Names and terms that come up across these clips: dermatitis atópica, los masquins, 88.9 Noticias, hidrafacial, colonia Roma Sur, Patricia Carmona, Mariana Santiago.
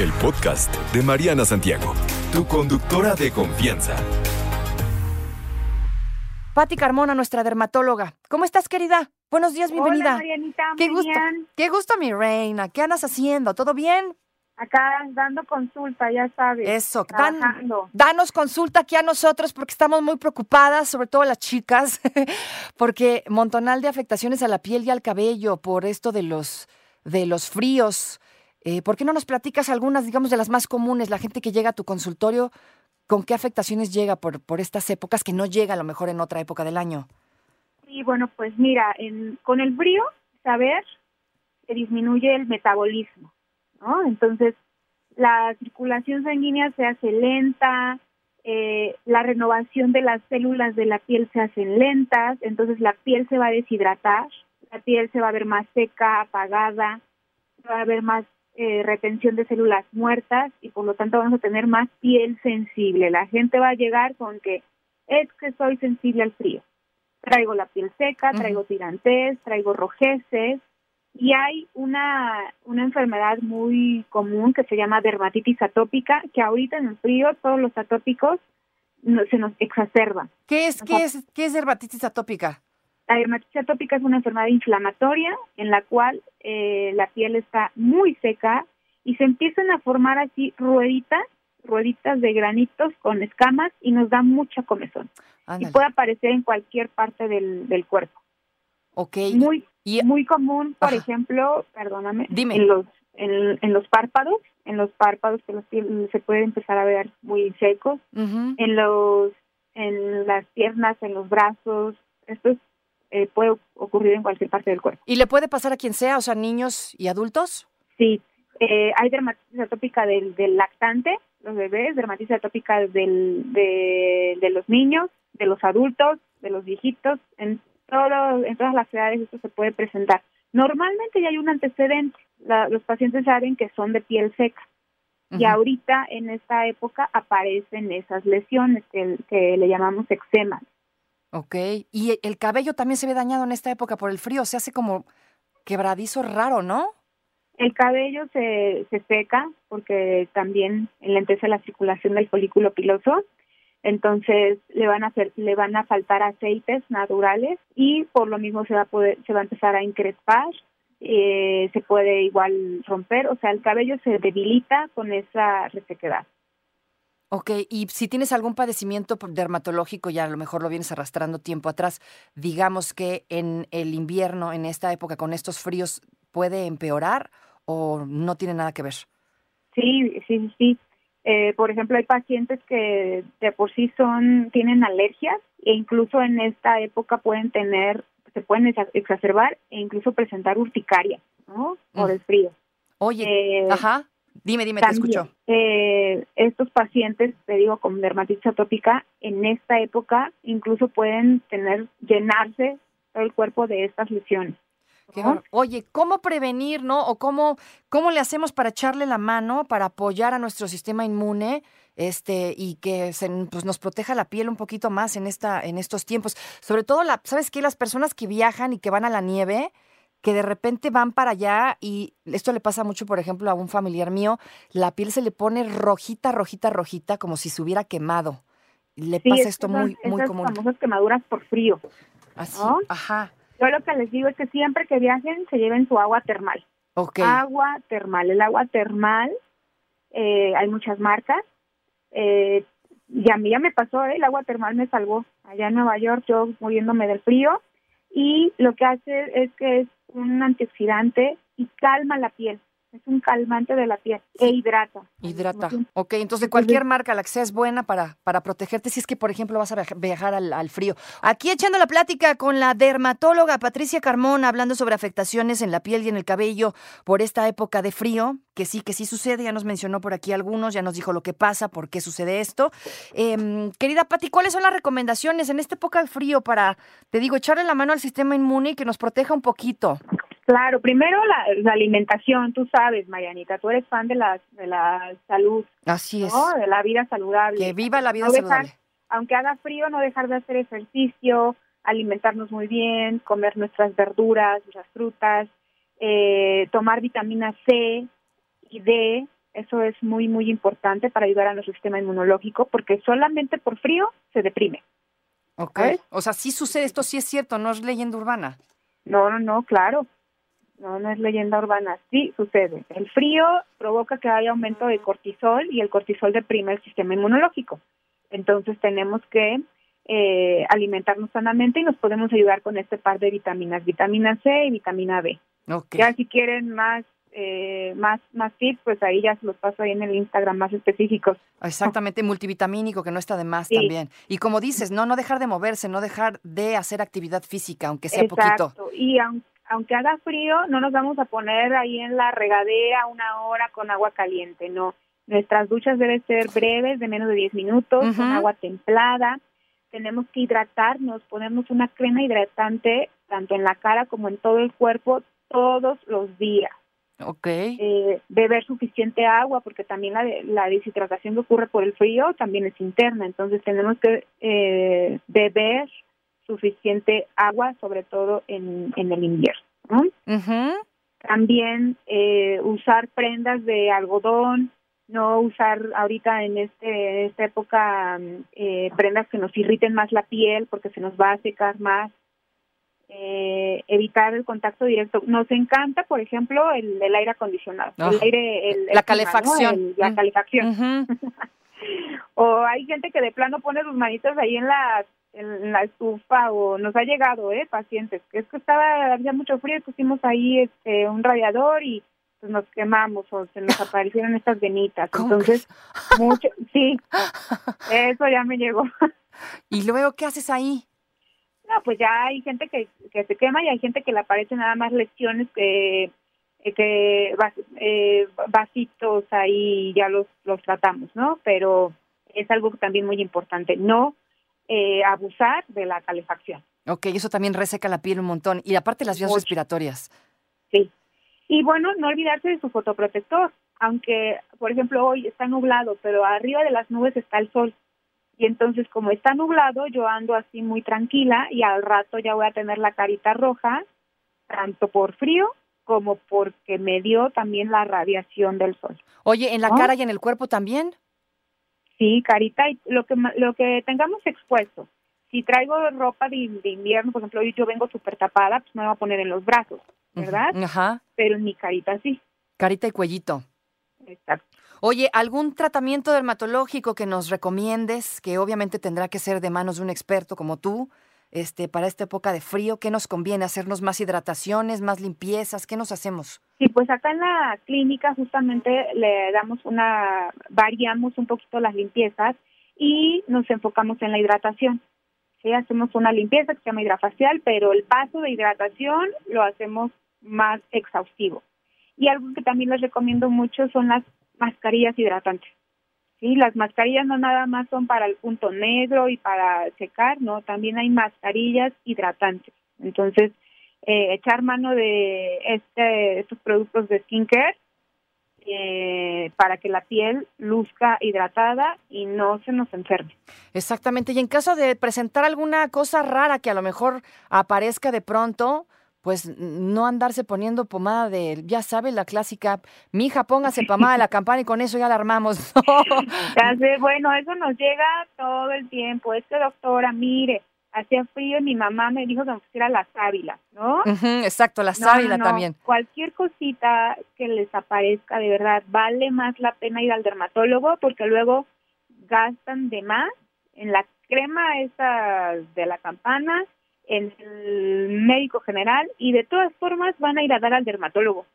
El podcast de Mariana Santiago, tu conductora de confianza. Patricia Carmona, nuestra dermatóloga. ¿Cómo estás, querida? Buenos días, bienvenida. Hola, Marianita. Qué gusto, mi reina. ¿Qué andas haciendo? ¿Todo bien? Acá dando consulta, ya sabes. Eso, danos consulta aquí a nosotros porque estamos muy preocupadas, sobre todo las chicas, porque montonal de afectaciones a la piel y al cabello por esto de los fríos. ¿Por qué no nos platicas algunas, digamos, de las más comunes? La gente que llega a tu consultorio, ¿con qué afectaciones llega por estas épocas que no llega a lo mejor en otra época del año? Y bueno, pues mira, con el frío, saber que disminuye el metabolismo, ¿no? Entonces, la circulación sanguínea se hace lenta, la renovación de las células de la piel se hacen lentas, entonces la piel se va a deshidratar, la piel se va a ver más seca, apagada, se va a ver más retención de células muertas y por lo tanto vamos a tener más piel sensible. La gente va a llegar con que es que soy sensible al frío. Traigo la piel seca, traigo tirantes, traigo rojeces y hay una enfermedad muy común que se llama dermatitis atópica que ahorita en el frío todos los atópicos se nos exacerban. ¿Qué es dermatitis atópica? La dermatitis atópica es una enfermedad inflamatoria en la cual la piel está muy seca y se empiezan a formar así rueditas de granitos con escamas y nos da mucha comezón. Ándale. Y puede aparecer en cualquier parte del cuerpo. Okay. Muy común, por ejemplo, perdóname, dime. En los párpados, que los piel se puede empezar a ver muy secos, en las piernas, en los brazos, esto es puede ocurrir en cualquier parte del cuerpo. ¿Y le puede pasar a quien sea, o sea, niños y adultos? Sí, hay dermatitis atópica del lactante, los bebés, dermatitis atópica de los niños, de los adultos, de los viejitos, en todas las edades esto se puede presentar. Normalmente ya hay un antecedente, los pacientes saben que son de piel seca y ahorita en esta época aparecen esas lesiones que le llamamos eczema. Okay, y el cabello también se ve dañado en esta época por el frío, se hace como quebradizo raro, ¿no? El cabello se seca porque también enlentece la circulación del folículo piloso, entonces le van a faltar aceites naturales y por lo mismo se va a empezar a encrespar, se puede igual romper, o sea, el cabello se debilita con esa resequedad. Ok, y si tienes algún padecimiento dermatológico, ya a lo mejor lo vienes arrastrando tiempo atrás, digamos que en el invierno, en esta época, con estos fríos, ¿puede empeorar o no tiene nada que ver? Sí. Por ejemplo, hay pacientes que de por sí tienen alergias e incluso en esta época se pueden exacerbar e incluso presentar urticaria, ¿no? Por el frío. Oye, Dime, también, te escucho. Estos pacientes, te digo, con dermatitis atópica, en esta época incluso pueden llenarse todo el cuerpo de estas lesiones. ¿No? Oye, ¿cómo prevenir, no? O ¿cómo le hacemos para echarle la mano, para apoyar a nuestro sistema inmune, y que nos proteja la piel un poquito más en estos tiempos? Sobre todo, ¿sabes qué? Las personas que viajan y que van a la nieve, que de repente van para allá y esto le pasa mucho, por ejemplo, a un familiar mío, la piel se le pone rojita, como si se hubiera quemado. Pasa esto muy común. Esas famosas quemaduras por frío. Así, ¿no? Yo lo que les digo es que siempre que viajen se lleven su agua termal. Okay. El agua termal, hay muchas marcas, y a mí ya me pasó, el agua termal me salvó. Allá en Nueva York, yo muriéndome del frío, y lo que hace es que es un antioxidante y calma la piel. Es un calmante de la piel e hidrata. Ok, entonces cualquier marca, la que sea, es buena para protegerte si es que, por ejemplo, vas a viajar al frío. Aquí echando la plática con la dermatóloga Patricia Carmona, hablando sobre afectaciones en la piel y en el cabello por esta época de frío, que sí sucede. Ya nos mencionó por aquí algunos, ya nos dijo lo que pasa, por qué sucede esto. Querida Pati, ¿cuáles son las recomendaciones en esta época de frío para, te digo, echarle la mano al sistema inmune y que nos proteja un poquito? Claro, primero la alimentación, tú sabes, Marianita, tú eres fan de la salud. Así es. ¿No? De la vida saludable. Que viva la vida saludable. Aunque haga frío, no dejar de hacer ejercicio, alimentarnos muy bien, comer nuestras verduras, nuestras frutas, tomar vitamina C y D, Eso es muy, muy importante para ayudar a nuestro sistema inmunológico, porque solamente por frío se deprime. Ok. ¿Sabes? O sea, sí sucede, esto sí es cierto, no es leyenda urbana. No, claro. No es leyenda urbana, sí sucede. El frío provoca que haya aumento de cortisol y el cortisol deprime el sistema inmunológico. Entonces tenemos que alimentarnos sanamente y nos podemos ayudar con este par de vitaminas, vitamina C y vitamina B. Okay. Ya si quieren más tips, pues ahí ya se los paso ahí en el Instagram más específicos. Exactamente, multivitamínico, que no está de más también. Y como dices, no dejar de moverse, no dejar de hacer actividad física, aunque sea poquito. Y aunque haga frío, no nos vamos a poner ahí en la regadera 1 hora con agua caliente, no. Nuestras duchas deben ser breves, de menos de 10 minutos, con agua templada. Tenemos que hidratarnos, ponernos una crema hidratante, tanto en la cara como en todo el cuerpo, todos los días. Okay. Beber suficiente agua, porque también la deshidratación que ocurre por el frío también es interna. Entonces tenemos que beber suficiente agua, sobre todo en el invierno, ¿no? También usar prendas de algodón, no usar ahorita en esta época prendas que nos irriten más la piel, porque se nos va a secar más. Evitar el contacto directo. Nos encanta, por ejemplo, el aire acondicionado, la calefacción. La calefacción. O hay gente que de plano pone sus manitos ahí en la estufa, o nos ha llegado, pacientes, que es que había mucho frío, pusimos ahí un radiador y pues nos quemamos o se nos aparecieron estas venitas. Entonces, sí, eso ya me llegó. ¿Y luego qué haces ahí? No, pues ya hay gente que se quema y hay gente que le aparecen nada más lesiones, vasitos ahí, ya los tratamos, ¿no? Pero es algo también muy importante, no abusar de la calefacción. Ok, eso también reseca la piel un montón. Y aparte las vías respiratorias. Sí. Y bueno, no olvidarse de su fotoprotector. Aunque, por ejemplo, hoy está nublado, pero arriba de las nubes está el sol. Y entonces, como está nublado, yo ando así muy tranquila y al rato ya voy a tener la carita roja, tanto por frío como porque me dio también la radiación del sol. Oye, ¿en la cara y en el cuerpo también? Sí, carita, y lo que tengamos expuesto. Si traigo ropa de invierno, por ejemplo, yo vengo súper tapada, pues me voy a poner en los brazos, ¿verdad? Ajá. Pero en mi carita sí. Carita y cuellito. Exacto. Oye, ¿algún tratamiento dermatológico que nos recomiendes, que obviamente tendrá que ser de manos de un experto como tú, para esta época de frío? ¿Qué nos conviene? ¿Hacernos más hidrataciones, más limpiezas? ¿Qué nos hacemos? Sí, pues acá en la clínica justamente le damos variamos un poquito las limpiezas y nos enfocamos en la hidratación. Sí, hacemos una limpieza que se llama hidrafacial, pero el paso de hidratación lo hacemos más exhaustivo. Y algo que también les recomiendo mucho son las mascarillas hidratantes. Sí, las mascarillas no nada más son para el punto negro y para secar, no, también hay mascarillas hidratantes. Entonces, echar mano de estos productos de skincare para que la piel luzca hidratada y no se nos enferme. Exactamente, y en caso de presentar alguna cosa rara que a lo mejor aparezca de pronto, pues no andarse poniendo pomada de, ya sabe, la clásica, mija, póngase pomada de la campana y con eso ya la armamos. Bueno, eso nos llega todo el tiempo. Doctora, mire, hacía frío y mi mamá me dijo que me pusiera la sábila, ¿no? Exacto, la sábila también. Cualquier cosita que les aparezca, de verdad, vale más la pena ir al dermatólogo, porque luego gastan de más en la crema esa de la campana, en el médico general, y de todas formas van a ir a dar al dermatólogo.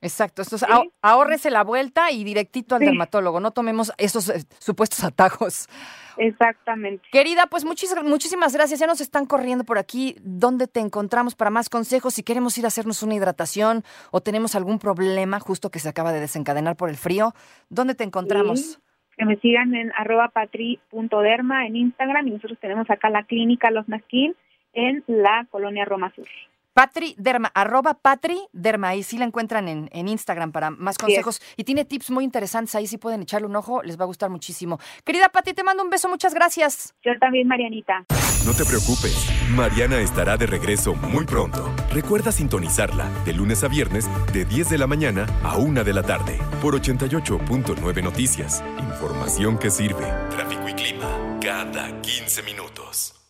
Exacto, entonces ahórrese la vuelta y directito al dermatólogo, no tomemos esos supuestos atajos. Exactamente. Querida, pues muchísimas gracias, ya nos están corriendo por aquí. ¿Dónde te encontramos para más consejos? Si queremos ir a hacernos una hidratación o tenemos algún problema justo que se acaba de desencadenar por el frío, ¿dónde te encontramos? Que me sigan en @patri.derma en Instagram, y nosotros tenemos acá la clínica Los Masquins, en la colonia Roma Sur. Patri Derma, @Patri Derma, ahí sí la encuentran en Instagram para más consejos. Sí. Y tiene tips muy interesantes, ahí sí pueden echarle un ojo, les va a gustar muchísimo. Querida Patri, te mando un beso, muchas gracias. Yo también, Marianita. No te preocupes, Mariana estará de regreso muy pronto. Recuerda sintonizarla de lunes a viernes, de 10 de la mañana a 1 de la tarde. por 88.9 Noticias. Información que sirve. Tráfico y clima cada 15 minutos.